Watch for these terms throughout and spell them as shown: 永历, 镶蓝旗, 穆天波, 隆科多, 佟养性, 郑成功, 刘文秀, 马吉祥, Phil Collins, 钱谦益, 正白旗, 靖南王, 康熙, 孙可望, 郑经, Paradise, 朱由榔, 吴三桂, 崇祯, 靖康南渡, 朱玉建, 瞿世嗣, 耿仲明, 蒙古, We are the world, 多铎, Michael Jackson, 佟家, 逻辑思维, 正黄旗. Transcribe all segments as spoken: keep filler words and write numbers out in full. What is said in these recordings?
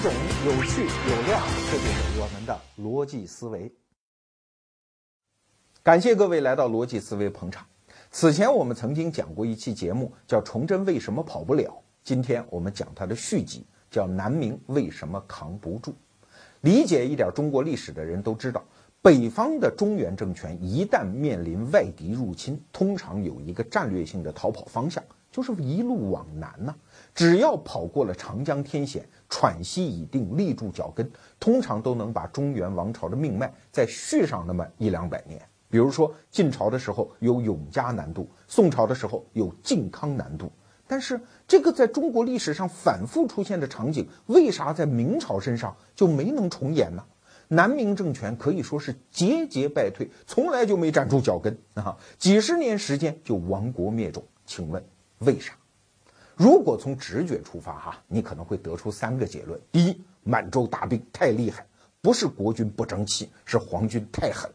种、有趣、有料，这就是我们的逻辑思维。感谢各位来到逻辑思维捧场。此前我们曾经讲过一期节目，叫《崇祯为什么跑不了》。今天我们讲它的续集，叫《南明为什么扛不住》。理解一点中国历史的人都知道，北方的中原政权一旦面临外敌入侵，通常有一个战略性的逃跑方向，就是一路往南呢、啊。只要跑过了长江天险，喘息已定，立住脚跟，通常都能把中原王朝的命脉再续上那么一两百年。比如说晋朝的时候有永嘉南渡，宋朝的时候有靖康南渡，但是这个在中国历史上反复出现的场景，为啥在明朝身上就没能重演呢？南明政权可以说是节节败退，从来就没站住脚跟啊，几十年时间就亡国灭种。请问为啥？如果从直觉出发哈，你可能会得出三个结论：第一，满洲大兵太厉害，不是国军不争气，是皇军太狠；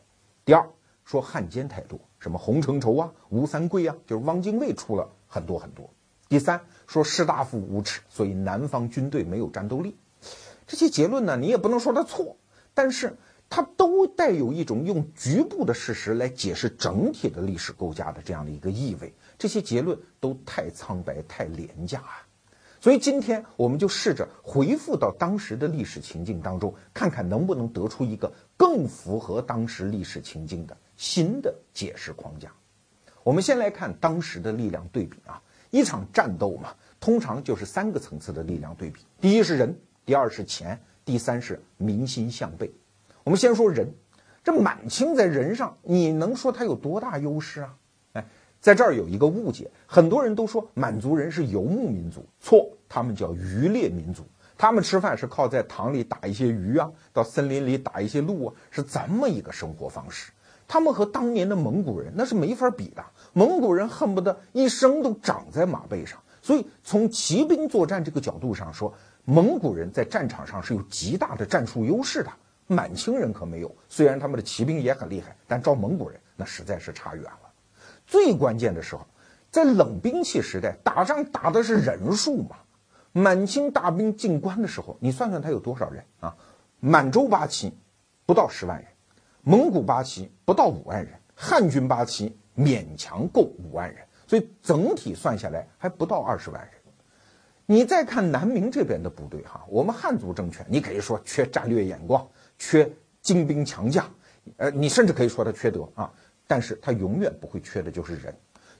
第二，说汉奸太多，什么洪承畴啊、吴三桂啊，就是汪精卫出了很多很多。第三，说士大夫无耻，所以南方军队没有战斗力。这些结论呢，你也不能说它错，但是它都带有一种用局部的事实来解释整体的历史构架的这样的一个意味。这些结论都太苍白、太廉价啊！所以今天我们就试着回复到当时的历史情境当中，看看能不能得出一个更符合当时历史情境的新的解释框架。我们先来看当时的力量对比啊，一场战斗嘛，通常就是三个层次的力量对比：第一是人，第二是钱，第三是民心向背。我们先说人，这满清在人上，你能说他有多大优势啊？哎，在这儿有一个误解，很多人都说满族人是游牧民族，错，他们叫渔猎民族，他们吃饭是靠在塘里打一些鱼啊，到森林里打一些鹿啊，是这么一个生活方式。他们和当年的蒙古人那是没法比的，蒙古人恨不得一生都长在马背上，所以从骑兵作战这个角度上说，蒙古人在战场上是有极大的战术优势的，满清人可没有，虽然他们的骑兵也很厉害，但照蒙古人那实在是差远了。最关键的时候，在冷兵器时代，打仗打的是人数嘛。满清大兵进关的时候，你算算他有多少人啊？满洲八旗不到十万人，蒙古八旗不到五万人，汉军八旗勉强够五万人，所以整体算下来还不到二十万人。你再看南明这边的部队哈，我们汉族政权，你可以说缺战略眼光，缺精兵强将，呃，你甚至可以说他缺德啊，但是他永远不会缺的就是人。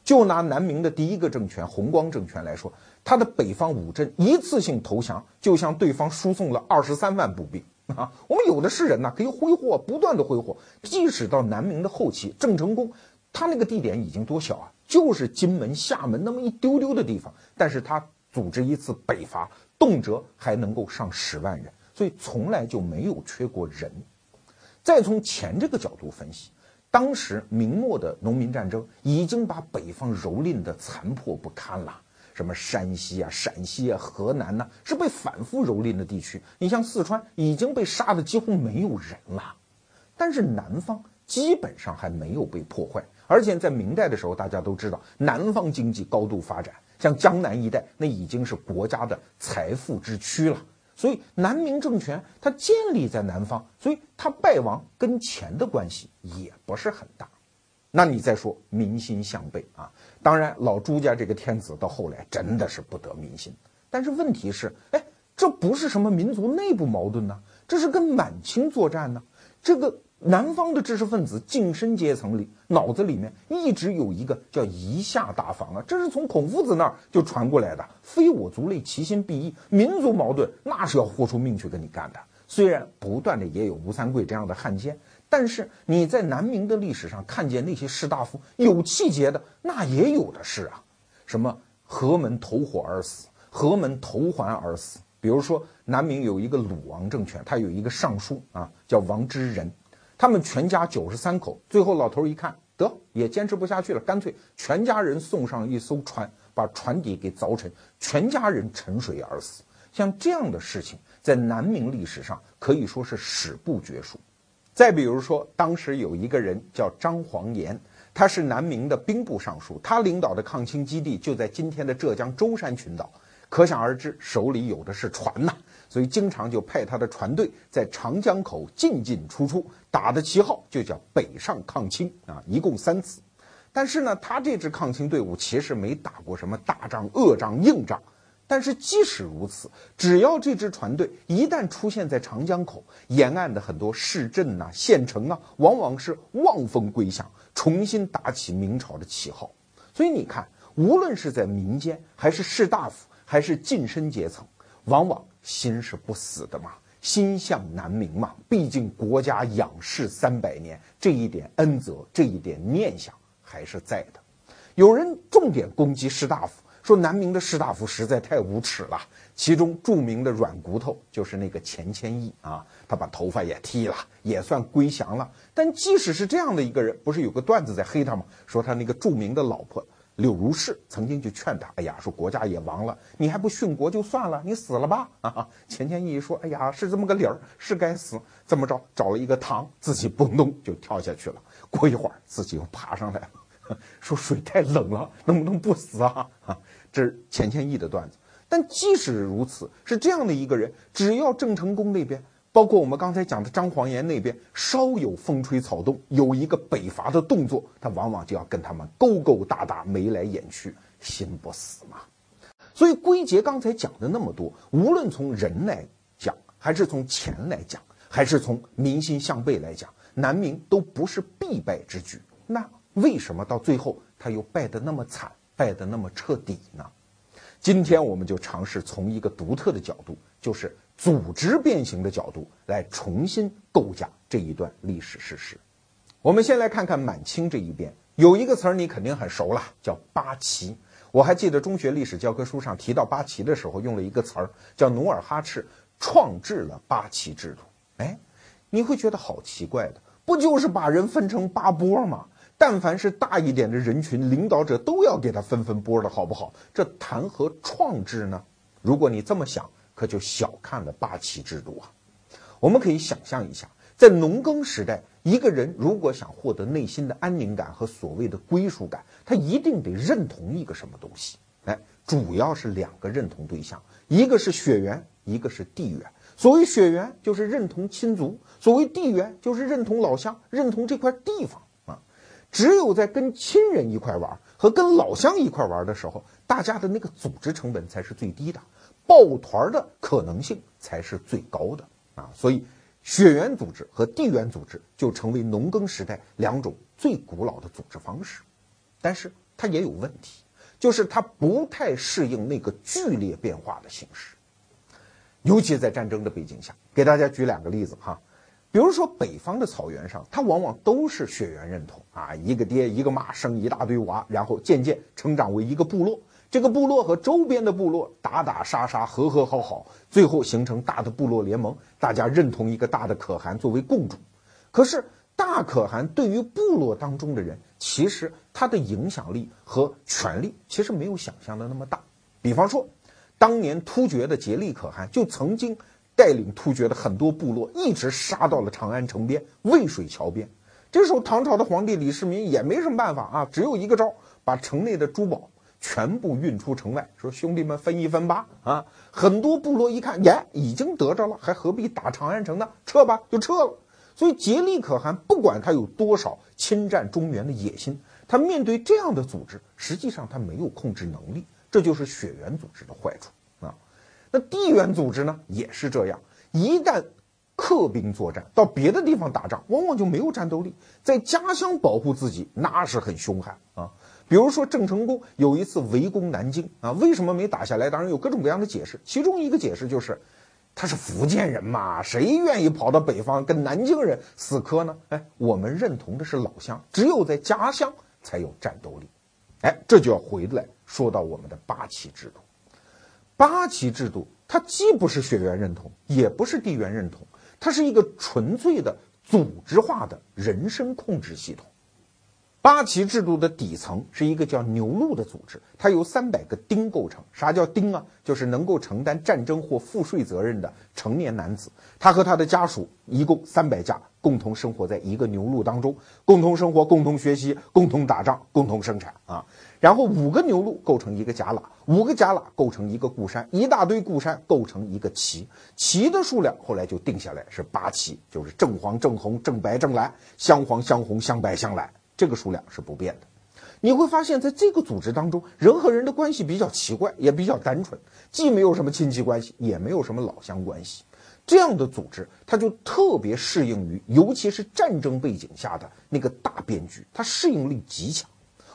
就拿南明的第一个政权弘光政权来说，他的北方五镇一次性投降，就向对方输送了二十三万步兵。啊，我们有的是人呐、啊，可以挥霍，不断的挥霍。即使到南明的后期，郑成功，他那个地点已经多小啊，就是金门、厦门那么一丢丢的地方，但是他组织一次北伐，动辄还能够上十万人，所以从来就没有缺过人。再从钱这个角度分析，当时明末的农民战争已经把北方蹂躏的残破不堪了。什么山西啊、陕西啊、河南呐、啊，是被反复蹂躏的地区。你像四川已经被杀的几乎没有人了，但是南方基本上还没有被破坏。而且在明代的时候，大家都知道南方经济高度发展，像江南一带那已经是国家的财富之区了。所以南明政权它建立在南方，所以它败亡跟钱的关系也不是很大。那你再说民心向背啊，当然老朱家这个天子到后来真的是不得民心，但是问题是，哎，这不是什么民族内部矛盾呢、啊，这是跟满清作战呢、啊。这个南方的知识分子晋升阶层里脑子里面一直有一个叫夷夏大防啊，这是从孔夫子那儿就传过来的，非我族类，其心必异，民族矛盾那是要豁出命去跟你干的。虽然不断的也有吴三桂这样的汉奸，但是你在南明的历史上看见那些士大夫有气节的那也有的是啊，什么河门投火而死，河门投环而死。比如说南明有一个鲁王政权，他有一个尚书啊，叫王之仁，他们全家九十三口，最后老头一看得也坚持不下去了，干脆全家人送上一艘船，把船底给凿沉，全家人沉水而死。像这样的事情在南明历史上可以说是史不绝书。再比如说，当时有一个人叫张煌言，他是南明的兵部尚书，他领导的抗清基地就在今天的浙江舟山群岛，可想而知手里有的是船呐、啊，所以经常就派他的船队在长江口进进出出，打的旗号就叫北上抗清啊，一共三次。但是呢，他这支抗清队伍其实没打过什么大仗、恶仗、硬仗。但是即使如此，只要这支船队一旦出现在长江口沿岸的很多市镇啊、县城啊，往往是望风归降，重新打起明朝的旗号。所以你看，无论是在民间还是士大夫还是近身阶层，往往心是不死的嘛，心向南明嘛，毕竟国家仰视三百年，这一点恩泽，这一点念想还是在的。有人重点攻击士大夫，说南明的士大夫实在太无耻了，其中著名的软骨头就是那个钱谦益啊，他把头发也剃了，也算归降了。但即使是这样的一个人，不是有个段子在黑他吗？说他那个著名的老婆柳如是曾经就劝他，哎呀，说国家也亡了，你还不殉国就算了，你死了吧啊！钱谦益说，哎呀，是这么个理儿，是该死。这么着，找了一个塘，自己蹦咚就跳下去了。过一会儿，自己又爬上来了。说水太冷了，能不能不死啊？啊，这是钱谦益的段子。但即使如此，是这样的一个人，只要郑成功那边，包括我们刚才讲的张煌言那边，稍有风吹草动，有一个北伐的动作，他往往就要跟他们勾勾搭搭，眉来眼去，心不死嘛。所以归结刚才讲的那么多，无论从人来讲，还是从钱来讲，还是从民心向背来讲，南明都不是必败之举。那为什么到最后他又败得那么惨，败得那么彻底呢？今天我们就尝试从一个独特的角度，就是组织变形的角度，来重新构架这一段历史事实。我们先来看看满清这一边，有一个词儿你肯定很熟了，叫八旗。我还记得中学历史教科书上提到八旗的时候，用了一个词儿叫努尔哈赤创制了八旗制度。哎，你会觉得好奇怪的，不就是把人分成八波吗？但凡是大一点的人群，领导者都要给他分分波的，好不好？这谈何创制呢？如果你这么想，可就小看了八旗制度啊。我们可以想象一下，在农耕时代，一个人如果想获得内心的安宁感和所谓的归属感，他一定得认同一个什么东西。哎，主要是两个认同对象，一个是血缘，一个是地缘。所谓血缘就是认同亲族，所谓地缘就是认同老乡，认同这块地方。只有在跟亲人一块玩和跟老乡一块玩的时候，大家的那个组织成本才是最低的，抱团的可能性才是最高的啊！所以血缘组织和地缘组织就成为农耕时代两种最古老的组织方式。但是它也有问题，就是它不太适应那个剧烈变化的形势，尤其在战争的背景下。给大家举两个例子哈。比如说北方的草原上，它往往都是血缘认同啊，一个爹一个妈生一大堆娃，然后渐渐成长为一个部落，这个部落和周边的部落打打杀杀，和和好好，最后形成大的部落联盟，大家认同一个大的可汗作为共主。可是大可汗对于部落当中的人，其实他的影响力和权力其实没有想象的那么大。比方说当年突厥的竭力可汗就曾经带领突厥的很多部落一直杀到了长安城边渭水桥边。这时候唐朝的皇帝李世民也没什么办法啊，只有一个招，把城内的珠宝全部运出城外，说兄弟们分一分吧啊！很多部落一看，耶，已经得着了，还何必打长安城呢？撤吧，就撤了。所以竭力可汗不管他有多少侵占中原的野心，他面对这样的组织，实际上他没有控制能力，这就是血缘组织的坏处。那地缘组织呢也是这样，一旦克兵作战，到别的地方打仗，往往就没有战斗力，在家乡保护自己那是很凶悍啊。比如说郑成功有一次围攻南京啊，为什么没打下来，当然有各种各样的解释，其中一个解释就是他是福建人嘛，谁愿意跑到北方跟南京人死磕呢？哎，我们认同的是老乡，只有在家乡才有战斗力。哎，这就要回来说到我们的八旗制度。八旗制度它既不是血缘认同，也不是地缘认同，它是一个纯粹的组织化的人身控制系统。八旗制度的底层是一个叫牛录的组织，它由三百个丁构成。啥叫丁啊？就是能够承担战争或赋税责任的成年男子，他和他的家属一共三百家，共同生活在一个牛录当中，共同生活，共同学习，共同打仗，共同生产啊。然后五个牛录构成一个甲喇，五个甲喇构成一个固山，一大堆固山构成一个旗，旗的数量后来就定下来是八旗，就是正黄、正红、正白、正蓝，镶黄、镶红、镶白、镶蓝，这个数量是不变的。你会发现在这个组织当中，人和人的关系比较奇怪，也比较单纯，既没有什么亲戚关系，也没有什么老乡关系。这样的组织它就特别适应于尤其是战争背景下的那个大变局，它适应力极强。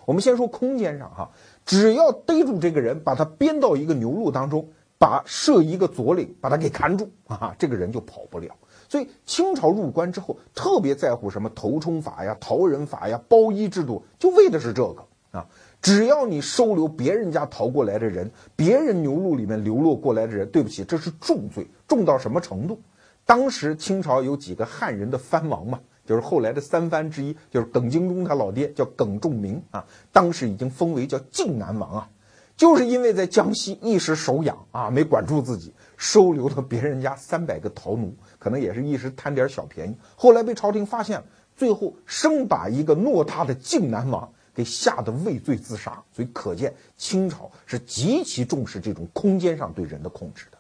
我们先说空间上哈，只要逮住这个人，把他编到一个牛录当中，把设一个左领把他给看住啊，这个人就跑不了。所以清朝入关之后特别在乎什么头冲法呀、逃人法呀、包衣制度，就为的是这个啊。只要你收留别人家逃过来的人，别人牛录里面流落过来的人，对不起，这是重罪，重到什么程度？当时清朝有几个汉人的藩王嘛，就是后来的三藩之一，就是耿精忠他老爹叫耿仲明啊，当时已经封为叫靖南王啊，就是因为在江西一时手痒啊，没管住自己，收留了别人家三百个逃奴，可能也是一时贪点小便宜，后来被朝廷发现了，最后生把一个偌大的靖南王给吓得畏罪自杀。所以可见清朝是极其重视这种空间上对人的控制的，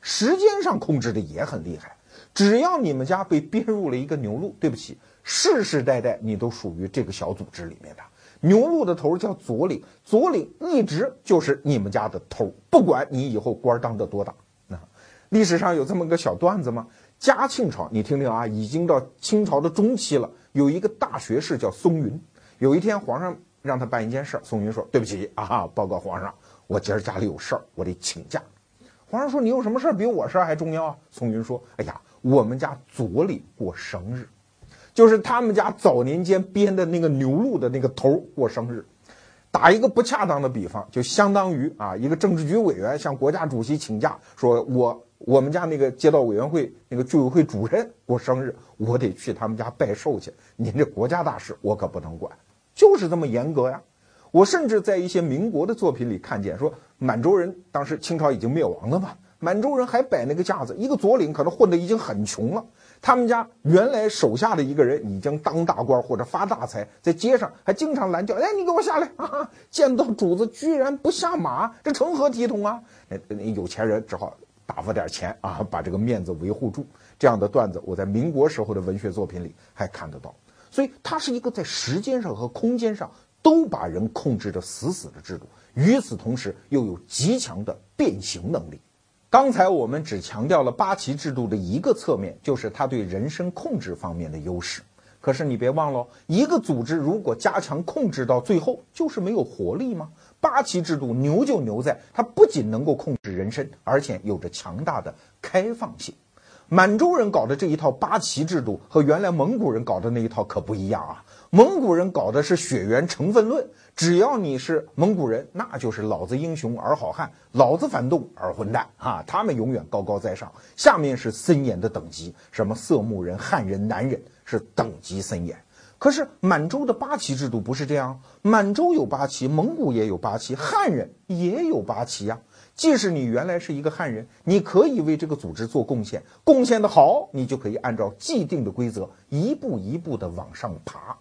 时间上控制的也很厉害。只要你们家被编入了一个牛录，对不起，世世代代你都属于这个小组织里面的。牛录的头叫左领，左领一直就是你们家的头，不管你以后官当得多大。那历史上有这么个小段子吗？嘉庆朝，你听听啊，已经到清朝的中期了，有一个大学士叫松云，有一天皇上让他办一件事，松云说对不起啊，报告皇上，我今儿家里有事儿，我得请假。皇上说你有什么事儿比我事儿还重要啊？松云说，哎呀，我们家左领过生日，就是他们家早年间编的那个牛录的那个头过生日。打一个不恰当的比方，就相当于啊，一个政治局委员向国家主席请假，说我我们家那个街道委员会那个居委会主任过生日，我得去他们家拜寿去，您这国家大事我可不能管，就是这么严格呀。我甚至在一些民国的作品里看见说，满洲人当时清朝已经灭亡了嘛，满洲人还摆那个架子，一个左领可能混得已经很穷了，他们家原来手下的一个人已经当大官或者发大财，在街上还经常拦轿，哎，你给我下来啊！见到主子居然不下马，这成何体统啊？有钱人只好打发点钱啊，把这个面子维护住。这样的段子我在民国时候的文学作品里还看得到。所以它是一个在时间上和空间上都把人控制得死死的制度，与此同时又有极强的变形能力。刚才我们只强调了八旗制度的一个侧面，就是它对人身控制方面的优势。可是你别忘了，一个组织如果加强控制到最后，就是没有活力吗？八旗制度牛就牛在它不仅能够控制人身，而且有着强大的开放性。满洲人搞的这一套八旗制度和原来蒙古人搞的那一套可不一样啊。蒙古人搞的是血缘成分论，只要你是蒙古人，那就是老子英雄而好汉，老子反动而混蛋啊！他们永远高高在上，下面是森严的等级，什么色目人、汉人、南人，是等级森严。可是满洲的八旗制度不是这样，满洲有八旗，蒙古也有八旗，汉人也有八旗呀、啊。即使你原来是一个汉人，你可以为这个组织做贡献，贡献的好，你就可以按照既定的规则一步一步的往上爬。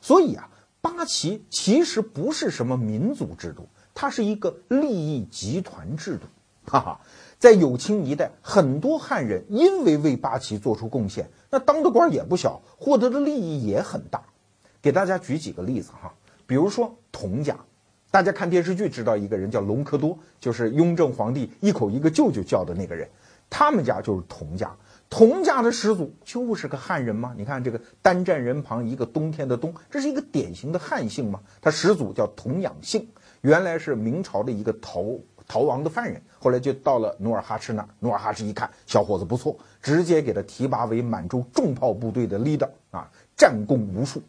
所以啊，八旗其实不是什么民族制度，它是一个利益集团制度。哈哈，在有清一代，很多汉人因为为八旗做出贡献，那当的官也不小，获得的利益也很大。给大家举几个例子哈，比如说佟家。大家看电视剧知道一个人叫隆科多，就是雍正皇帝一口一个舅舅叫的那个人，他们家就是佟家。佟家的始祖就是个汉人嘛，你看这个单战人旁一个冬天的冬，这是一个典型的汉姓嘛。他始祖叫佟养性，原来是明朝的一个逃逃亡的犯人，后来就到了努尔哈赤那儿。努尔哈赤一看小伙子不错，直接给他提拔为满洲重炮部队的 leader 啊，战功无数。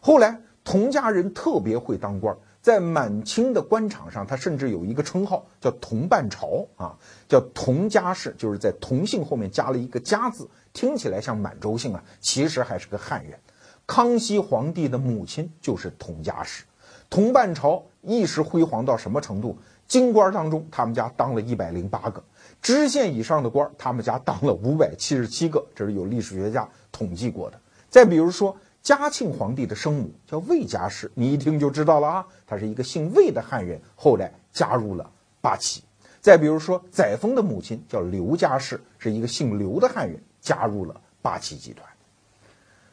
后来佟家人特别会当官，在满清的官场上，他甚至有一个称号叫佟半朝啊，叫佟家氏，就是在佟姓后面加了一个家字，听起来像满洲姓啊，其实还是个汉人。康熙皇帝的母亲就是佟家氏。佟半朝一时辉煌到什么程度？京官当中他们家当了一百零八个，知县以上的官他们家当了五百七十七个，这是有历史学家统计过的。再比如说嘉庆皇帝的生母叫魏佳氏，你一听就知道了啊，她是一个姓魏的汉人，后来加入了八旗。再比如说载沣的母亲叫刘佳氏，是一个姓刘的汉人，加入了八旗集团。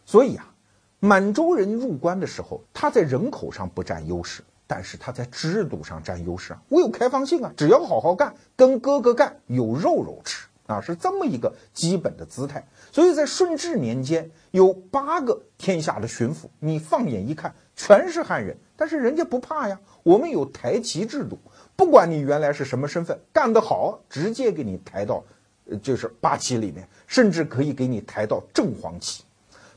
所以啊，满洲人入关的时候，他在人口上不占优势，但是他在制度上占优势啊。我有开放性啊，只要好好干，跟哥哥干，有肉肉吃啊，是这么一个基本的姿态。所以在顺治年间有八个天下的巡抚，你放眼一看全是汉人，但是人家不怕呀，我们有台旗制度，不管你原来是什么身份，干得好直接给你抬到就是八旗里面，甚至可以给你抬到正黄旗。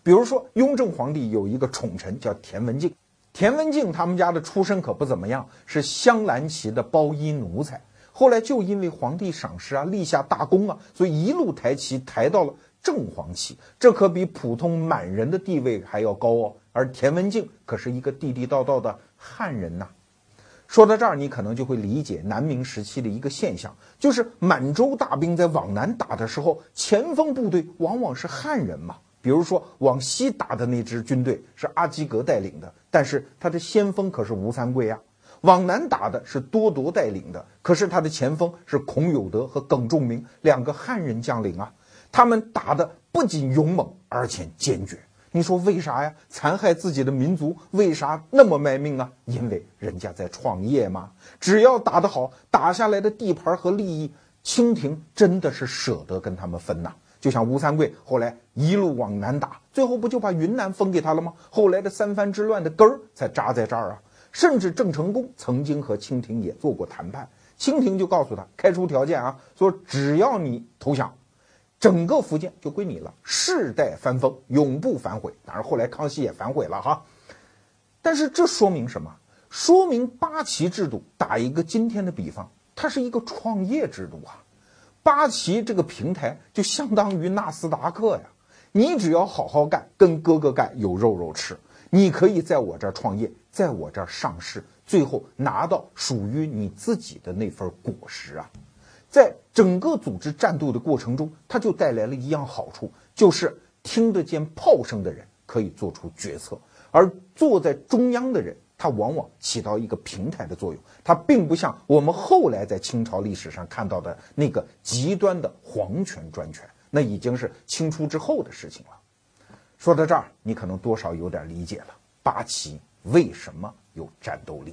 比如说雍正皇帝有一个宠臣叫田文镜，田文镜他们家的出身可不怎么样，是镶蓝旗的包衣奴才，后来就因为皇帝赏识啊，立下大功啊，所以一路抬旗抬到了正黄旗，这可比普通满人的地位还要高哦。而田文镜可是一个地地道道的汉人呐、啊。说到这儿，你可能就会理解南明时期的一个现象，就是满洲大兵在往南打的时候，前锋部队往往是汉人嘛。比如说往西打的那支军队是阿基格带领的，但是他的先锋可是吴三桂啊。往南打的是多铎带领的，可是他的前锋是孔有德和耿仲明两个汉人将领啊。他们打的不仅勇猛，而且坚决。你说为啥呀？残害自己的民族，为啥那么卖命啊？因为人家在创业嘛。只要打得好，打下来的地盘和利益，清廷真的是舍得跟他们分呐、啊。就像吴三桂后来一路往南打，最后不就把云南分给他了吗？后来的三藩之乱的根儿才扎在这儿啊。甚至郑成功曾经和清廷也做过谈判，清廷就告诉他开出条件啊，说只要你投降，整个福建就归你了，世代翻风，永不反悔。当然后来康熙也反悔了哈。但是这说明什么？说明八旗制度，打一个今天的比方，它是一个创业制度啊。八旗这个平台就相当于纳斯达克呀，你只要好好干，跟哥哥干，有肉肉吃，你可以在我这儿创业，在我这儿上市，最后拿到属于你自己的那份果实啊。在整个组织战斗的过程中，它就带来了一样好处，就是听得见炮声的人可以做出决策，而坐在中央的人，他往往起到一个平台的作用。他并不像我们后来在清朝历史上看到的那个极端的皇权专权，那已经是清初之后的事情了。说到这儿，你可能多少有点理解了，八旗为什么有战斗力。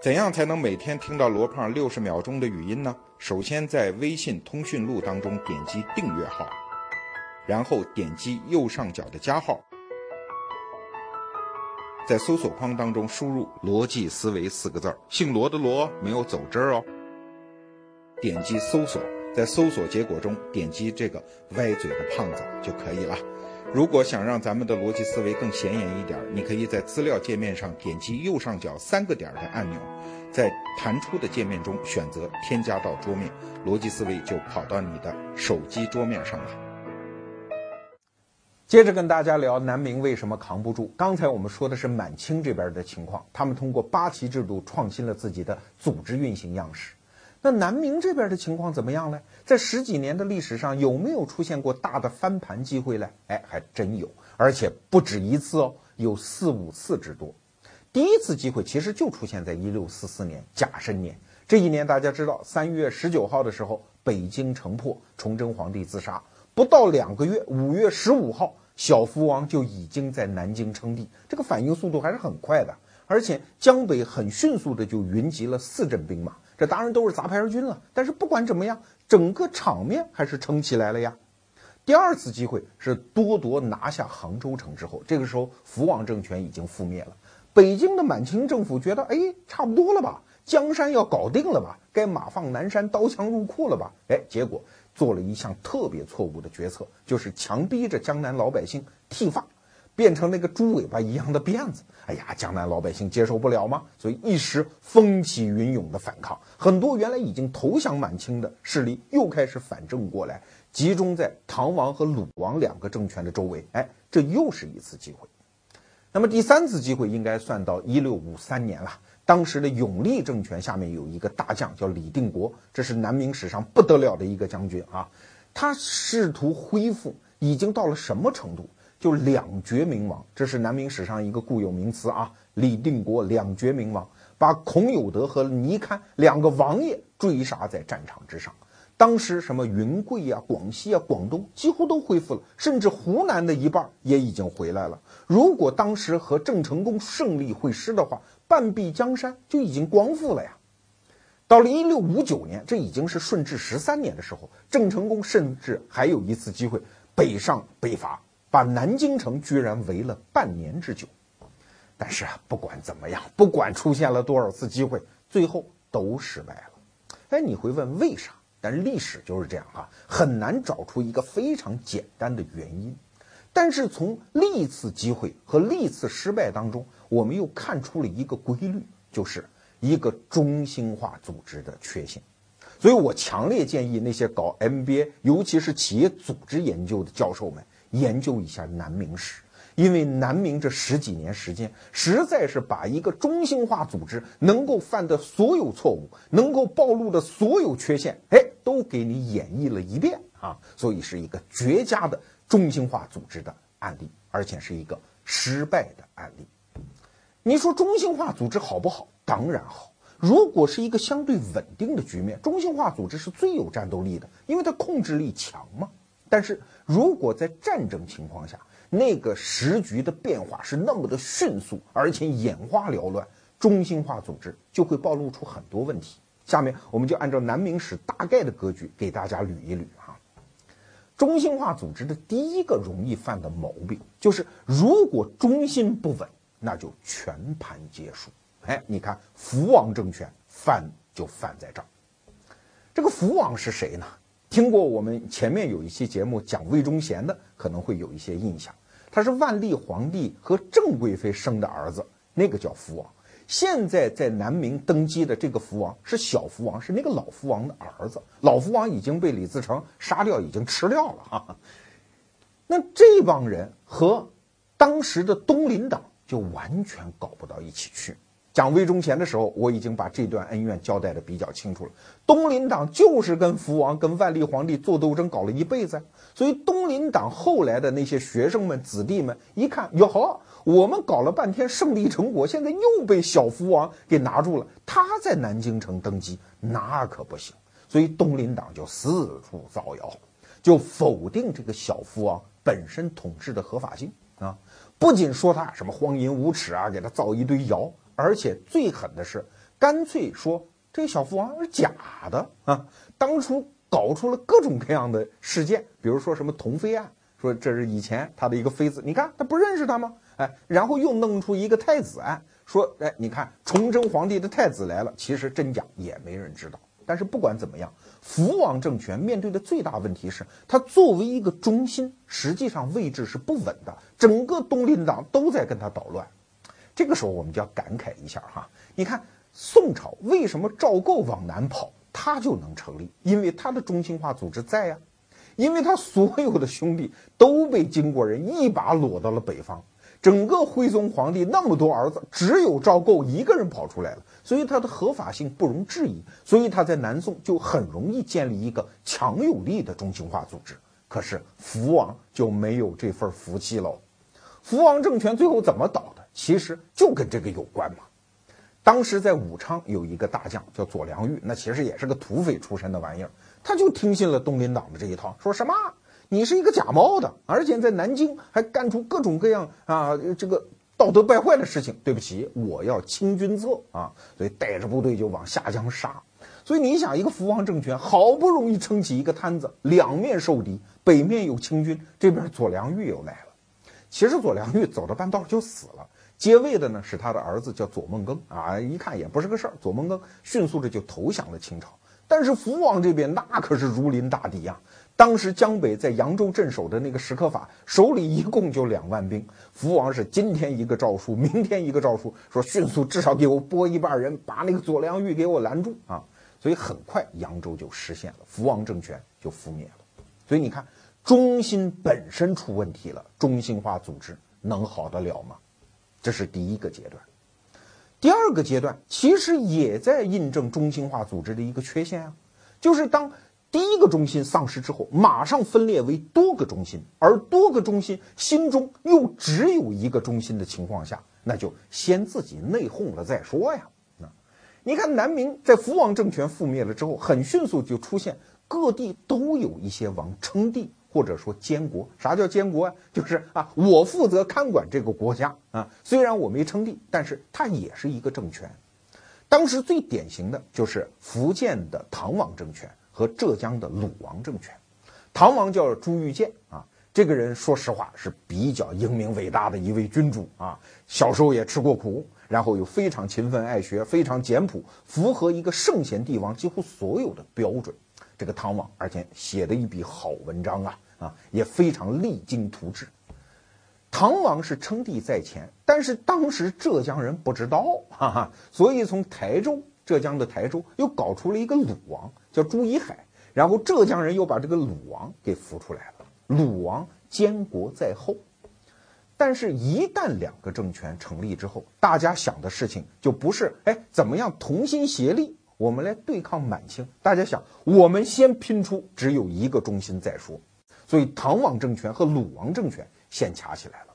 怎样才能每天听到罗胖六十秒钟的语音呢？首先在微信通讯录当中点击订阅号，然后点击右上角的加号，在搜索框当中输入逻辑思维四个字，姓罗的罗，没有走之哦。点击搜索，在搜索结果中点击这个歪嘴的胖子就可以了。如果想让咱们的逻辑思维更显眼一点，你可以在资料界面上点击右上角三个点的按钮，在弹出的界面中选择添加到桌面，逻辑思维就跑到你的手机桌面上了。接着跟大家聊南明为什么扛不住。刚才我们说的是满清这边的情况，他们通过八旗制度创新了自己的组织运行样式。那南明这边的情况怎么样呢？在十几年的历史上，有没有出现过大的翻盘机会呢？哎，还真有，而且不止一次哦，有四五次之多。第一次机会其实就出现在一六四四年甲申年，这一年大家知道，三月十九号的时候，北京城破，崇祯皇帝自杀，不到两个月，五月十五号，小福王就已经在南京称帝，这个反应速度还是很快的，而且江北很迅速的就云集了四镇兵马。这当然都是杂牌军了，但是不管怎么样，整个场面还是撑起来了呀。第二次机会是多铎拿下杭州城之后，这个时候福王政权已经覆灭了，北京的满清政府觉得，哎，差不多了吧，江山要搞定了吧，该马放南山，刀枪入库了吧，哎，结果做了一项特别错误的决策，就是强逼着江南老百姓剃发，变成那个猪尾巴一样的辫子。哎呀，江南老百姓接受不了吗？所以一时风起云涌的反抗，很多原来已经投降满清的势力又开始反正过来，集中在唐王和鲁王两个政权的周围。哎，这又是一次机会。那么第三次机会应该算到一六五三年了，当时的永历政权下面有一个大将叫李定国，这是南明史上不得了的一个将军啊。他试图恢复已经到了什么程度？就两绝明王，这是南明史上一个固有名词啊。李定国两绝明王，把孔有德和倪堪两个王爷追杀在战场之上。当时什么云贵啊、广西啊、广东几乎都恢复了，甚至湖南的一半也已经回来了。如果当时和郑成功胜利会师的话，半壁江山就已经光复了呀。到了一六五九年，这已经是顺治十三年的时候，郑成功甚至还有一次机会北上北伐，把南京城居然围了半年之久。但是啊，不管怎么样，不管出现了多少次机会，最后都失败了。哎，你会问为啥？但历史就是这样啊，很难找出一个非常简单的原因。但是从历次机会和历次失败当中，我们又看出了一个规律，就是一个中心化组织的缺陷。所以我强烈建议那些搞 M B A， 尤其是企业组织研究的教授们，研究一下南明史。因为南明这十几年时间，实在是把一个中心化组织能够犯的所有错误，能够暴露的所有缺陷，哎，都给你演绎了一遍啊！所以是一个绝佳的中心化组织的案例，而且是一个失败的案例。你说中心化组织好不好？当然好。如果是一个相对稳定的局面，中心化组织是最有战斗力的，因为它控制力强嘛。但是如果在战争情况下，那个时局的变化是那么的迅速，而且眼花缭乱，中心化组织就会暴露出很多问题。下面我们就按照南明史大概的格局给大家捋一捋啊。中心化组织的第一个容易犯的毛病，就是如果中心不稳，那就全盘皆输。哎，你看福王政权犯就犯在这儿。这个福王是谁呢？听过我们前面有一期节目讲魏忠贤的，可能会有一些印象。他是万历皇帝和郑贵妃生的儿子，那个叫福王。现在在南明登基的这个福王是小福王，是那个老福王的儿子。老福王已经被李自成杀掉，已经吃掉了哈。那这帮人和当时的东林党就完全搞不到一起去。讲魏忠贤的时候，我已经把这段恩怨交代的比较清楚了。东林党就是跟福王、跟万历皇帝做斗争，搞了一辈子。所以东林党后来的那些学生们、子弟们一看，哟呵，我们搞了半天胜利成果，现在又被小福王给拿住了。他在南京城登基，那可不行。所以东林党就四处造谣，就否定这个小福王本身统治的合法性啊！不仅说他什么荒淫无耻啊，给他造一堆谣。而且最狠的是，干脆说这小福王是假的啊！当初搞出了各种各样的事件，比如说什么同妃案，说这是以前他的一个妃子，你看他不认识他吗？哎，然后又弄出一个太子案，说哎，你看崇祯皇帝的太子来了，其实真假也没人知道。但是不管怎么样，福王政权面对的最大问题是，它作为一个中心，实际上位置是不稳的，整个东林党都在跟他捣乱。这个时候我们就要感慨一下哈，你看宋朝为什么赵构往南跑他就能成立，因为他的中心化组织在呀、啊，因为他所有的兄弟都被金国人一把裸到了北方，整个徽宗皇帝那么多儿子，只有赵构一个人跑出来了，所以他的合法性不容置疑，所以他在南宋就很容易建立一个强有力的中心化组织。可是福王就没有这份福气喽。福王政权最后怎么倒的？其实就跟这个有关嘛。当时在武昌有一个大将叫左良玉，那其实也是个土匪出身的玩意儿，他就听信了东林党的这一套，说什么你是一个假冒的，而且在南京还干出各种各样啊这个道德败坏的事情，对不起，我要清君侧啊！所以带着部队就往下江杀。所以你想，一个福王政权好不容易撑起一个摊子，两面受敌，北面有清军，这边左良玉又来了。其实左良玉走到半道就死了。接位的呢是他的儿子叫左梦庚啊，一看也不是个事儿，左梦庚迅速的就投降了清朝。但是福王这边那可是如临大敌啊，当时江北在扬州镇守的那个史可法手里一共就两万兵，福王是今天一个诏书，明天一个诏书，说迅速至少给我拨一半人，把那个左良玉给我拦住啊！所以很快扬州就失陷了，福王政权就覆灭了。所以你看，中心本身出问题了，中心化组织能好得了吗？这是第一个阶段。第二个阶段其实也在印证中心化组织的一个缺陷啊，就是当第一个中心丧失之后，马上分裂为多个中心，而多个中心心中又只有一个中心的情况下，那就先自己内讧了再说呀。你看南明在福王政权覆灭了之后，很迅速就出现各地都有一些王称帝，或者说监国。啥叫监国啊？就是啊，我负责看管这个国家啊，虽然我没称帝，但是它也是一个政权。当时最典型的就是福建的唐王政权和浙江的鲁王政权。唐王叫朱玉建啊，这个人说实话是比较英明伟大的一位君主啊，小时候也吃过苦，然后又非常勤奋爱学，非常简朴，符合一个圣贤帝王几乎所有的标准。这个唐王而且写的一笔好文章啊啊，也非常励精图治。唐王是称帝在前，但是当时浙江人不知道，哈哈，所以从台州，浙江的台州又搞出了一个鲁王叫朱以海，然后浙江人又把这个鲁王给扶出来了。鲁王监国在后，但是一旦两个政权成立之后，大家想的事情就不是哎怎么样同心协力我们来对抗满清，大家想我们先拼出只有一个中心再说。所以唐王政权和鲁王政权先掐起来了。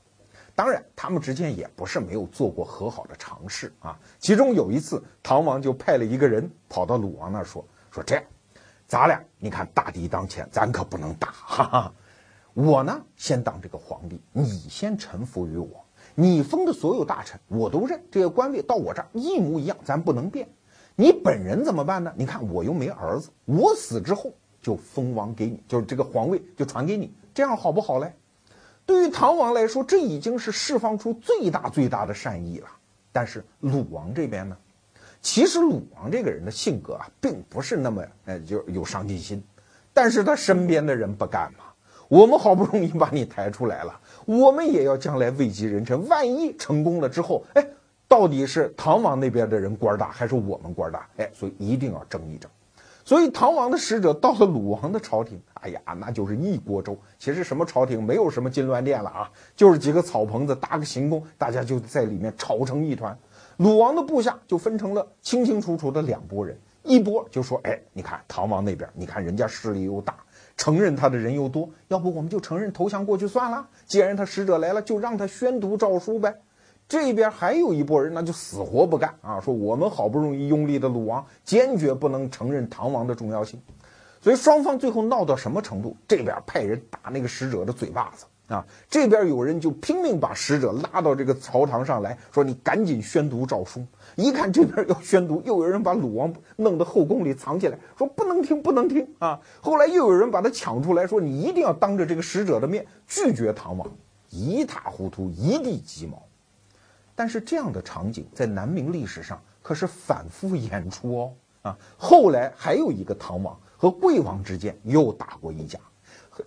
当然他们之间也不是没有做过和好的尝试啊，其中有一次唐王就派了一个人跑到鲁王那说说这样，咱俩你看大敌当前，咱可不能打，哈哈，我呢先当这个皇帝，你先臣服于我，你封的所有大臣我都认，这些官位到我这儿一模一样，咱不能变。你本人怎么办呢？你看我又没儿子，我死之后就封王给你，就是这个皇位就传给你，这样好不好嘞？对于唐王来说，这已经是释放出最大最大的善意了。但是鲁王这边呢，其实鲁王这个人的性格啊，并不是那么呃就有上进心，但是他身边的人不干嘛，我们好不容易把你抬出来了，我们也要将来位极人臣，万一成功了之后，哎，到底是唐王那边的人官大还是我们官大？哎，所以一定要争一争。所以唐王的使者到了鲁王的朝廷，哎呀，那就是一锅粥。其实什么朝廷没有什么金銮殿了啊，就是几个草棚子搭个行宫，大家就在里面吵成一团。鲁王的部下就分成了清清楚楚的两拨人，一拨就说，哎，你看唐王那边，你看人家势力又大，承认他的人又多，要不我们就承认投降过去算了，既然他使者来了，就让他宣读诏书呗。这边还有一拨人，那就死活不干啊！说我们好不容易拥立的鲁王，坚决不能承认唐王的重要性。所以双方最后闹到什么程度？这边派人打那个使者的嘴巴子啊，这边有人就拼命把使者拉到这个朝堂上来，说你赶紧宣读诏书。一看这边要宣读，又有人把鲁王弄到后宫里藏起来，说不能听，不能听啊！后来又有人把他抢出来，说你一定要当着这个使者的面拒绝唐王，一塌糊涂，一地鸡毛。但是这样的场景在南明历史上可是反复演出哦啊！后来还有一个唐王和桂王之间又打过一架，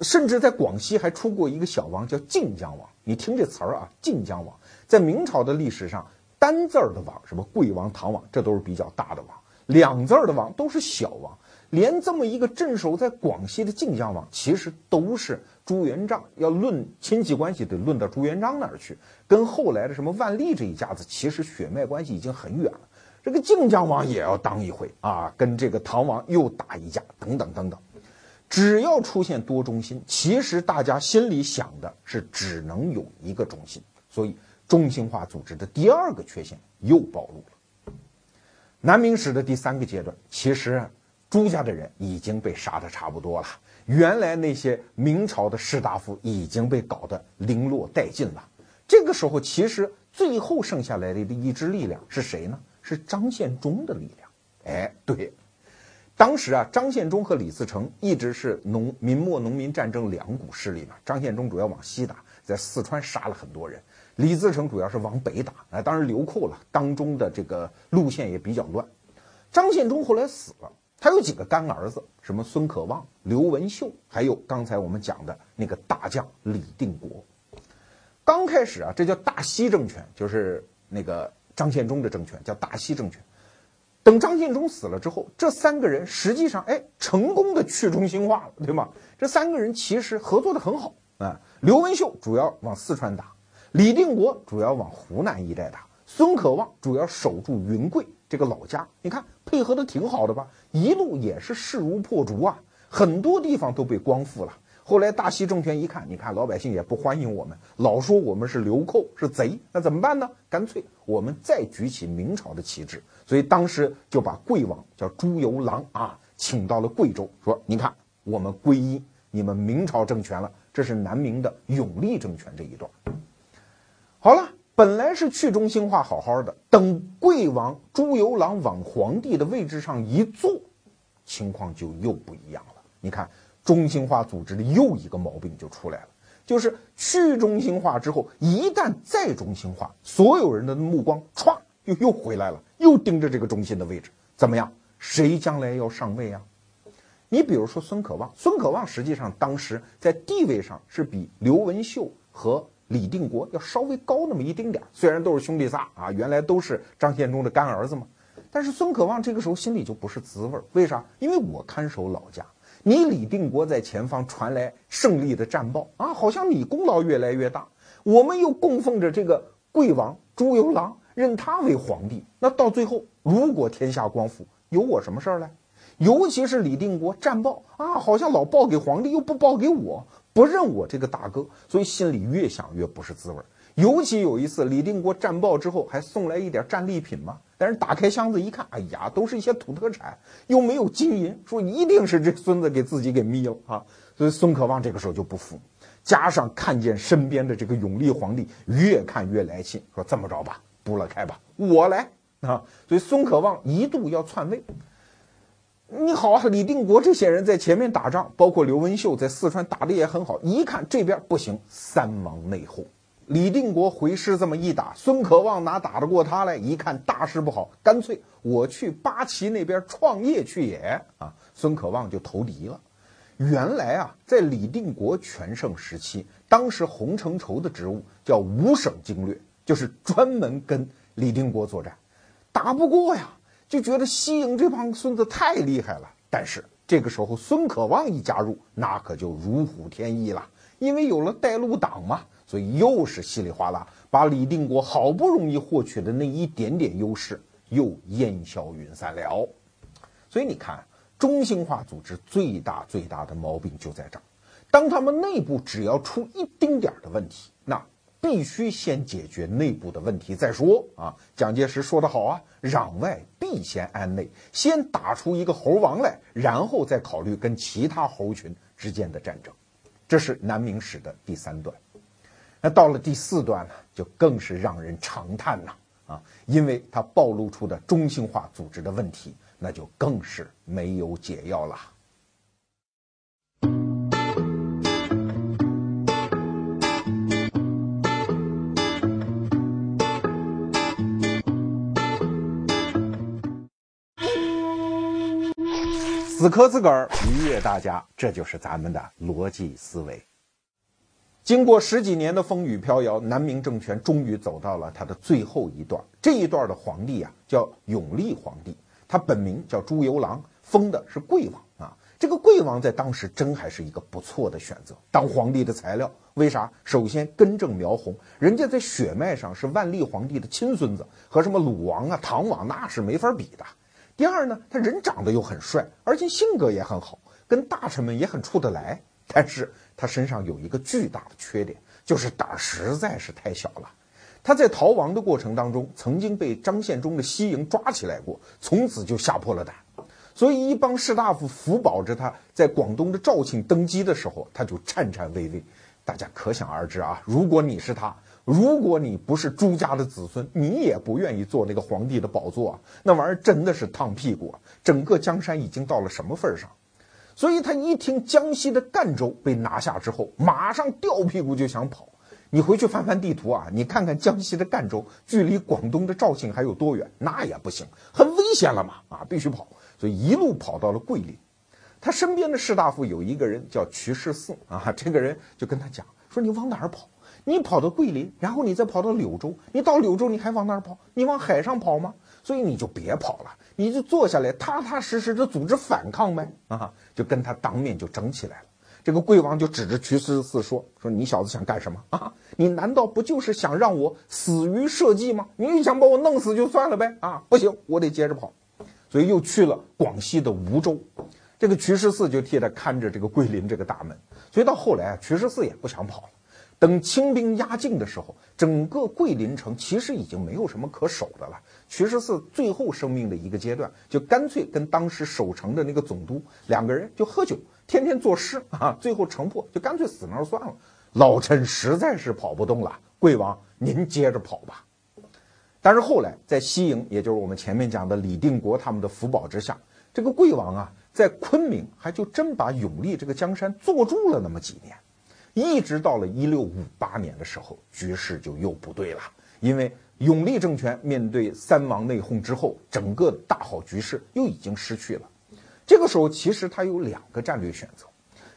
甚至在广西还出过一个小王叫靖江王。你听这词儿啊，靖江王在明朝的历史上单字儿的王，什么桂王、唐王，这都是比较大的王，两字儿的王都是小王。连这么一个镇守在广西的靖江王，其实都是朱元璋，要论亲戚关系得论到朱元璋那儿去，跟后来的什么万历这一家子其实血脉关系已经很远了。这个靖江王也要当一回啊，跟这个唐王又打一架，等等等等。只要出现多中心，其实大家心里想的是只能有一个中心，所以中心化组织的第二个缺陷又暴露了。南明史的第三个阶段，其实朱家的人已经被杀得差不多了，原来那些明朝的士大夫已经被搞得零落殆尽了。这个时候其实最后剩下来的一支力量是谁呢？是张献忠的力量。哎，对，当时啊，张献忠和李自成一直是农民末农民战争两股势力嘛。张献忠主要往西打，在四川杀了很多人，李自成主要是往北打，啊，当然流寇了，当中的这个路线也比较乱。张献忠后来死了，他有几个干儿子，什么孙可望、刘文秀，还有刚才我们讲的那个大将李定国。刚开始啊，这叫大西政权，就是那个张献忠的政权叫大西政权。等张献忠死了之后，这三个人实际上哎成功的去中心化了，对吗？这三个人其实合作的很好啊、嗯。刘文秀主要往四川打，李定国主要往湖南一带打，孙可望主要守住云贵这个老家。你看配合的挺好的吧，一路也是势如破竹啊，很多地方都被光复了。后来大西政权一看，你看老百姓也不欢迎我们，老说我们是流寇是贼，那怎么办呢？干脆我们再举起明朝的旗帜。所以当时就把贵王叫朱由榔啊请到了贵州，说你看我们皈依你们明朝政权了，这是南明的永历政权这一段。好了，本来是去中心化好好的，等贵王朱由榔往皇帝的位置上一坐，情况就又不一样了。你看中心化组织的又一个毛病就出来了，就是去中心化之后，一旦再中心化，所有人的目光唰又又回来了，又盯着这个中心的位置，怎么样？谁将来要上位啊？你比如说孙可望，孙可望实际上当时在地位上是比刘文秀和李定国要稍微高那么一丁点，虽然都是兄弟仨啊，原来都是张献忠的干儿子嘛，但是孙可望这个时候心里就不是滋味，为啥？因为我看守老家。你李定国在前方传来胜利的战报啊，好像你功劳越来越大，我们又供奉着这个贵王朱由榔，认他为皇帝，那到最后如果天下光复，有我什么事儿来？尤其是李定国战报啊，好像老报给皇帝又不报给我，不认我这个大哥，所以心里越想越不是滋味。尤其有一次李定国战报之后还送来一点战利品嘛，但是打开箱子一看，哎呀，都是一些土特产，又没有金银，说一定是这孙子给自己给眯了啊！所以孙可望这个时候就不服，加上看见身边的这个永历皇帝越看越来气，说这么着吧，不了开吧，我来啊！所以孙可望一度要篡位。你好啊，李定国这些人在前面打仗，包括刘文秀在四川打的也很好，一看这边不行，三王内讧。李定国回师这么一打，孙可望哪打得过他来？一看大事不好，干脆我去八旗那边创业去也啊！孙可望就投敌了。原来啊，在李定国全盛时期，当时洪承畴的职务叫五省经略，就是专门跟李定国作战，打不过呀，就觉得西营这帮孙子太厉害了。但是这个时候孙可望一加入，那可就如虎添翼了，因为有了带路党嘛。所以又是稀里哗啦，把李定国好不容易获取的那一点点优势又烟消云散了。所以你看，中心化组织最大最大的毛病就在这儿，当他们内部只要出一丁点的问题，那必须先解决内部的问题再说啊！蒋介石说得好啊，攘外必先安内，先打出一个猴王来，然后再考虑跟其他猴群之间的战争。这是南明史的第三段。那到了第四段呢，就更是让人长叹呐啊！因为它暴露出的中心化组织的问题，那就更是没有解药了。死磕自个儿，愉悦大家，这就是咱们的逻辑思维。经过十几年的风雨飘摇，南明政权终于走到了它的最后一段。这一段的皇帝啊，叫永历皇帝，他本名叫朱由榔，封的是贵王啊。这个贵王在当时真还是一个不错的选择，当皇帝的材料。为啥？首先根正苗红，人家在血脉上是万历皇帝的亲孙子，和什么鲁王啊、唐王那是没法比的。第二呢，他人长得又很帅，而且性格也很好，跟大臣们也很处得来。但是他身上有一个巨大的缺点，就是胆儿实在是太小了。他在逃亡的过程当中，曾经被张献忠的西营抓起来过，从此就吓破了胆。所以一帮士大夫扶保着他，在广东的肇庆登基的时候，他就颤颤巍巍。大家可想而知啊，如果你是他，如果你不是朱家的子孙，你也不愿意坐那个皇帝的宝座啊，那玩意儿真的是烫屁股啊！整个江山已经到了什么份上？所以他一听江西的赣州被拿下之后，马上掉屁股就想跑。你回去翻翻地图啊，你看看江西的赣州距离广东的肇庆还有多远，那也不行，很危险了嘛啊，必须跑。所以一路跑到了桂林。他身边的士大夫有一个人叫瞿世嗣啊，这个人就跟他讲说，你往哪儿跑？你跑到桂林，然后你再跑到柳州，你到柳州你还往哪儿跑？你往海上跑吗？所以你就别跑了，你就坐下来踏踏实实的组织反抗呗啊！就跟他当面就整起来了。这个贵王就指着瞿十四说：“说你小子想干什么啊？你难道不就是想让我死于社稷吗？你想把我弄死就算了呗！啊，不行，我得接着跑。”所以又去了广西的梧州，这个瞿十四就替他看着这个桂林这个大门。所以到后来啊，瞿十四也不想跑了。等清兵压境的时候，整个桂林城其实已经没有什么可守的了。瞿十四最后生命的一个阶段，就干脆跟当时守城的那个总督两个人就喝酒。天天做事啊，最后城破就干脆死那儿算了。老臣实在是跑不动了，贵王您接着跑吧。但是后来在西营，也就是我们前面讲的李定国他们的辅保之下，这个贵王啊，在昆明还就真把永历这个江山坐住了那么几年，一直到了一六五八年的时候，局势就又不对了，因为永历政权面对三王内讧之后，整个大好局势又已经失去了。这个时候其实他有两个战略选择。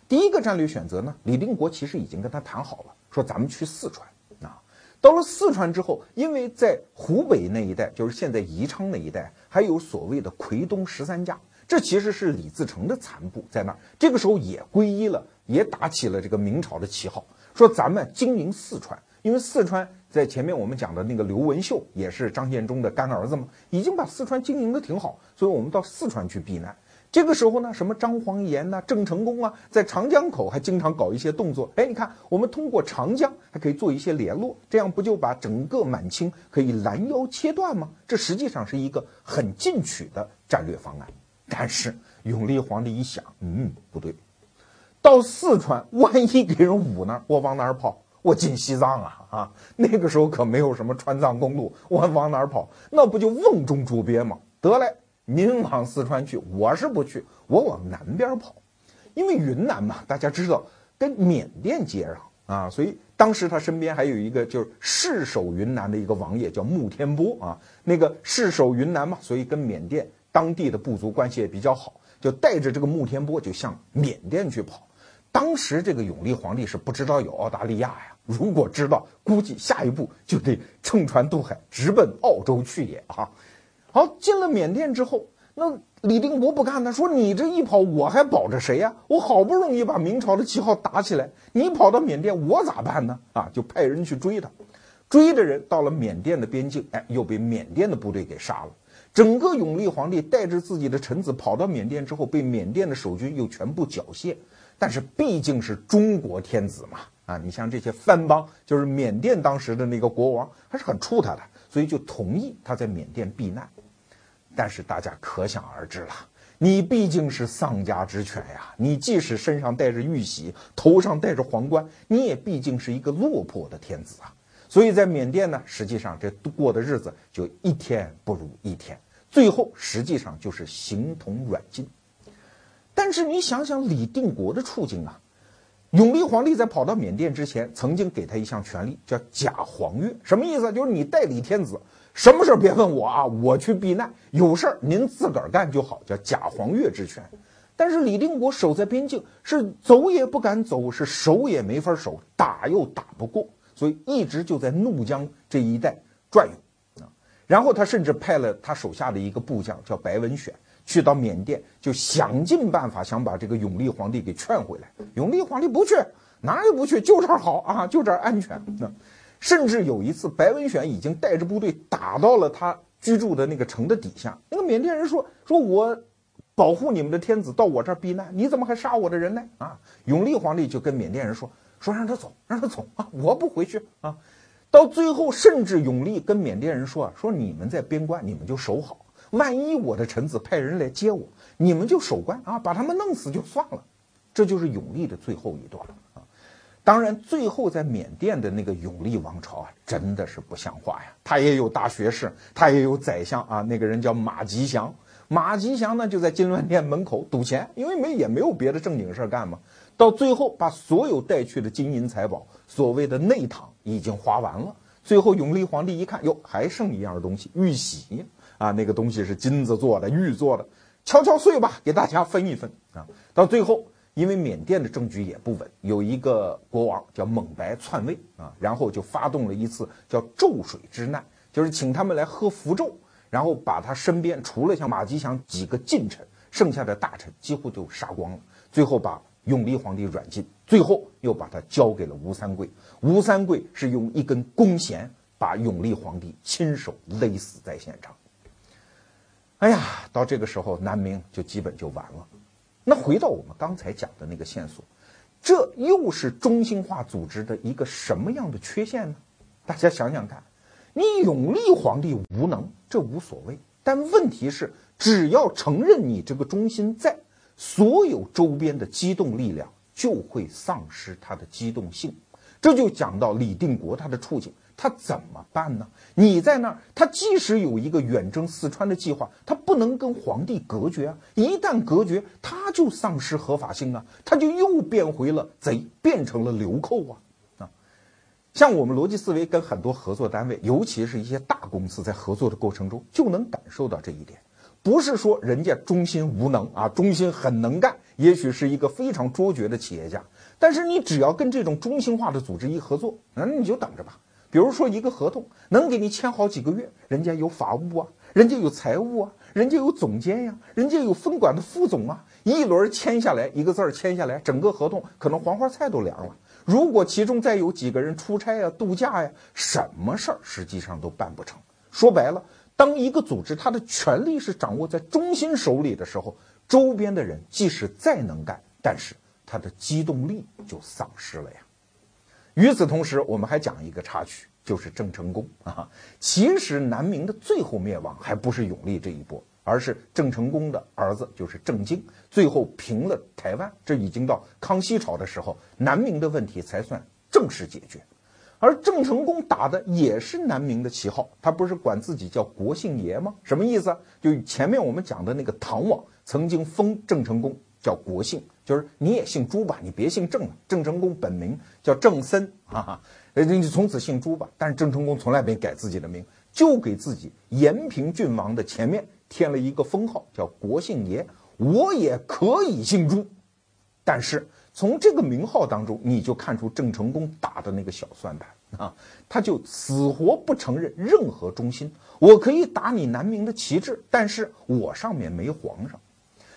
第一个战略选择呢，李定国其实已经跟他谈好了，说咱们去四川啊。到了四川之后，因为在湖北那一带，就是现在宜昌那一带，还有所谓的奎东十三家，这其实是李自成的残部在那儿。这个时候也皈依了，也打起了这个明朝的旗号，说咱们经营四川，因为四川在前面我们讲的那个刘文秀也是张献忠的干儿子嘛，已经把四川经营的挺好，所以我们到四川去避难。这个时候呢，什么张煌言啊、郑成功啊，在长江口还经常搞一些动作。哎，你看，我们通过长江还可以做一些联络，这样不就把整个满清可以拦腰切断吗？这实际上是一个很进取的战略方案。但是永历皇帝一想，嗯，不对，到四川万一给人捂那儿，我往哪儿跑？我进西藏啊！啊，那个时候可没有什么川藏公路，我往哪儿跑？那不就瓮中捉鳖吗？得嘞。您往四川去，我是不去，我往南边跑，因为云南嘛，大家知道跟缅甸接壤啊，所以当时他身边还有一个就是世守云南的一个王爷叫穆天波啊，那个世守云南嘛，所以跟缅甸当地的部族关系也比较好，就带着这个穆天波就向缅甸去跑。当时这个永历皇帝是不知道有澳大利亚呀，如果知道，估计下一步就得乘船渡海，直奔澳洲去也啊。好，进了缅甸之后，那李定国不干，他说你这一跑，我还保着谁呀、啊？我好不容易把明朝的旗号打起来，你跑到缅甸，我咋办呢？啊，就派人去追他，追的人到了缅甸的边境，哎，又被缅甸的部队给杀了。整个永历皇帝带着自己的臣子跑到缅甸之后，被缅甸的守军又全部缴械。但是毕竟是中国天子嘛，啊，你像这些藩邦，就是缅甸当时的那个国王，还是很怵他的，所以就同意他在缅甸避难。但是大家可想而知了，你毕竟是丧家之犬呀，你即使身上带着玉玺，头上戴着皇冠，你也毕竟是一个落魄的天子啊。所以在缅甸呢，实际上这过的日子就一天不如一天，最后实际上就是形同软禁。但是你想想李定国的处境啊，永历皇帝在跑到缅甸之前，曾经给他一项权力叫假皇阅，什么意思？就是你代理天子，什么事别问我啊，我去避难，有事儿您自个儿干就好，叫假皇阅之权。但是李定国守在边境，是走也不敢走，是守也没法守，打又打不过，所以一直就在怒江这一带转悠。然后他甚至派了他手下的一个部将叫白文选，去到缅甸就想尽办法想把这个永历皇帝给劝回来。永历皇帝不去，哪儿也不去，就这儿好啊，就这儿安全。甚至有一次白文选已经带着部队打到了他居住的那个城的底下，那个缅甸人说说我保护你们的天子到我这儿避难，你怎么还杀我的人呢？啊，永历皇帝就跟缅甸人说说让他走，让他走啊，我不回去啊。到最后甚至永历跟缅甸人说啊，说你们在边关你们就守好，万一我的臣子派人来接我，你们就守关啊，把他们弄死就算了。这就是永历的最后一段啊。当然最后在缅甸的那个永历王朝啊，真的是不像话呀，他也有大学士，他也有宰相啊，那个人叫马吉祥。马吉祥呢就在金銮殿门口赌钱，因为没也没有别的正经事干嘛，到最后把所有带去的金银财宝，所谓的内堂已经花完了。最后永历皇帝一看，哟，还剩一样东西，玉玺啊，那个东西是金子做的，玉做的，敲敲碎吧，给大家分一分啊。到最后因为缅甸的政局也不稳，有一个国王叫蒙白篡位啊，然后就发动了一次叫咒水之难，就是请他们来喝符咒，然后把他身边除了像马吉祥几个近臣，剩下的大臣几乎就杀光了，最后把永历皇帝软禁，最后又把他交给了吴三桂。吴三桂是用一根弓弦把永历皇帝亲手勒死在现场。哎呀，到这个时候南明就基本就完了。那回到我们刚才讲的那个线索，这又是中心化组织的一个什么样的缺陷呢？大家想想看，你永历皇帝无能这无所谓，但问题是只要承认你这个中心在，所有周边的机动力量就会丧失它的机动性。这就讲到李定国他的处境，他怎么办呢？你在那儿，他即使有一个远征四川的计划，他不能跟皇帝隔绝啊！一旦隔绝，他就丧失合法性啊，他就又变回了贼，变成了流寇啊！啊，像我们逻辑思维跟很多合作单位，尤其是一些大公司，在合作的过程中就能感受到这一点。不是说人家中心无能啊，中心很能干，也许是一个非常卓绝的企业家，但是你只要跟这种中心化的组织一合作，那你就等着吧。比如说一个合同能给你签好几个月，人家有法务啊，人家有财务啊，人家有总监呀、啊，人家有分管的副总啊，一轮签下来，一个字儿签下来，整个合同可能黄花菜都凉了。如果其中再有几个人出差啊、度假呀、啊，什么事儿实际上都办不成。说白了，当一个组织它的权力是掌握在中心手里的时候，周边的人即使再能干，但是它的机动力就丧失了呀。与此同时，我们还讲一个插曲，就是郑成功啊。其实南明的最后灭亡还不是永历这一波，而是郑成功的儿子就是郑经，最后平了台湾。这已经到康熙朝的时候，南明的问题才算正式解决。而郑成功打的也是南明的旗号，他不是管自己叫国姓爷吗？什么意思啊？就前面我们讲的那个唐王曾经封郑成功叫国姓，就是你也姓朱吧，你别姓郑了。郑成功本名叫郑森，哈哈，你从此姓朱吧。但是郑成功从来没改自己的名，就给自己延平郡王的前面添了一个封号叫国姓爷。我也可以姓朱，但是从这个名号当中，你就看出郑成功打的那个小算盘啊，他就死活不承认任何中心。我可以打你南明的旗帜，但是我上面没皇上。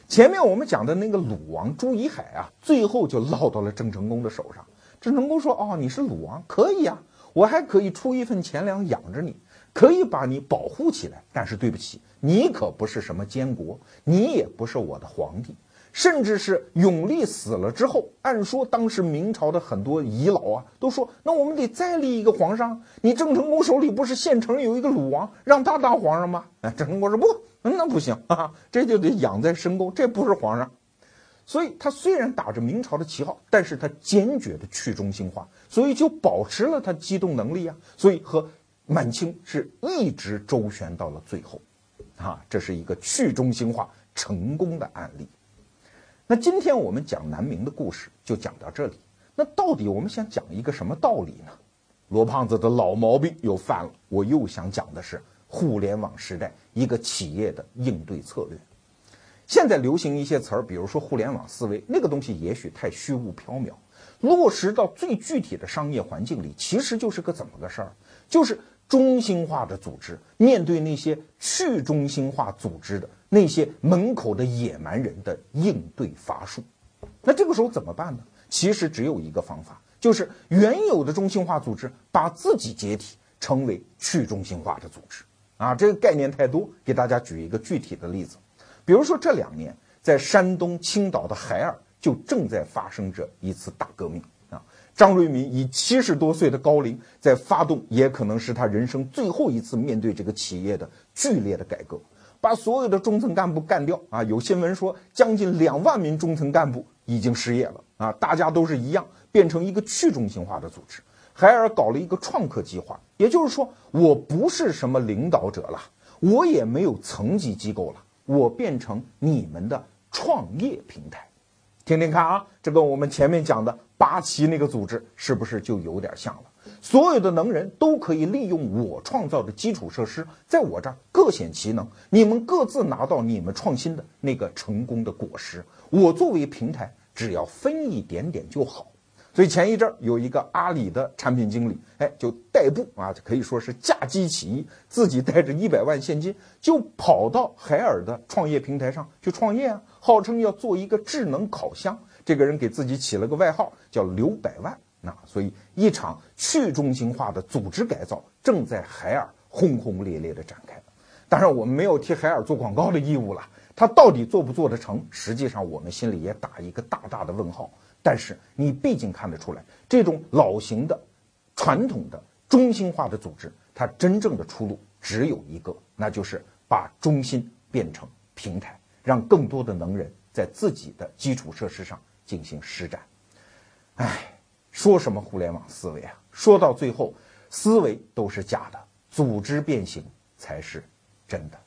前面我们讲的那个鲁王朱以海啊，最后就落到了郑成功的手上。郑成功说：“哦，你是鲁王，可以啊，我还可以出一份钱粮养着你，可以把你保护起来。但是对不起，你可不是什么监国，你也不是我的皇帝。”甚至是永历死了之后，按说当时明朝的很多遗老啊都说，那我们得再立一个皇上，你郑成功手里不是现成有一个鲁王，让他当皇上吗？哎，郑成功说不、嗯、那不行啊，这就得养在深宫，这不是皇上。所以他虽然打着明朝的旗号，但是他坚决的去中心化，所以就保持了他机动能力啊，所以和满清是一直周旋到了最后啊，这是一个去中心化成功的案例。那今天我们讲南明的故事就讲到这里，那到底我们想讲一个什么道理呢？罗胖子的老毛病又犯了，我又想讲的是互联网时代一个企业的应对策略。现在流行一些词儿，比如说互联网思维，那个东西也许太虚无缥缈，落实到最具体的商业环境里，其实就是个怎么个事儿？就是中心化的组织面对那些去中心化组织的那些门口的野蛮人的应对乏术。那这个时候怎么办呢？其实只有一个方法，就是原有的中心化组织把自己解体，成为去中心化的组织啊，这个概念太多，给大家举一个具体的例子。比如说这两年在山东青岛的海尔就正在发生着一次大革命啊，张瑞敏以七十多岁的高龄在发动，也可能是他人生最后一次面对这个企业的剧烈的改革，把所有的中层干部干掉啊！有新闻说，将近两万名中层干部已经失业了啊！大家都是一样，变成一个去中心化的组织。海尔搞了一个创客计划，也就是说，我不是什么领导者了，我也没有层级机构了，我变成你们的创业平台。听听看啊，这跟我们前面讲的八旗那个组织是不是就有点像了？所有的能人都可以利用我创造的基础设施，在我这儿各显其能，你们各自拿到你们创新的那个成功的果实，我作为平台只要分一点点就好。所以前一阵有一个阿里的产品经理，哎，就代步啊，可以说是嫁鸡起义，自己带着一百万现金就跑到海尔的创业平台上去创业啊，号称要做一个智能烤箱，这个人给自己起了个外号叫刘百万。那所以一场去中心化的组织改造正在海尔轰轰烈烈地展开。当然我们没有替海尔做广告的义务了，他到底做不做得成，实际上我们心里也打一个大大的问号。但是你毕竟看得出来，这种老型的传统的中心化的组织，它真正的出路只有一个，那就是把中心变成平台，让更多的能人在自己的基础设施上进行施展。哎，说什么互联网思维啊，说到最后思维都是假的，组织变形才是真的。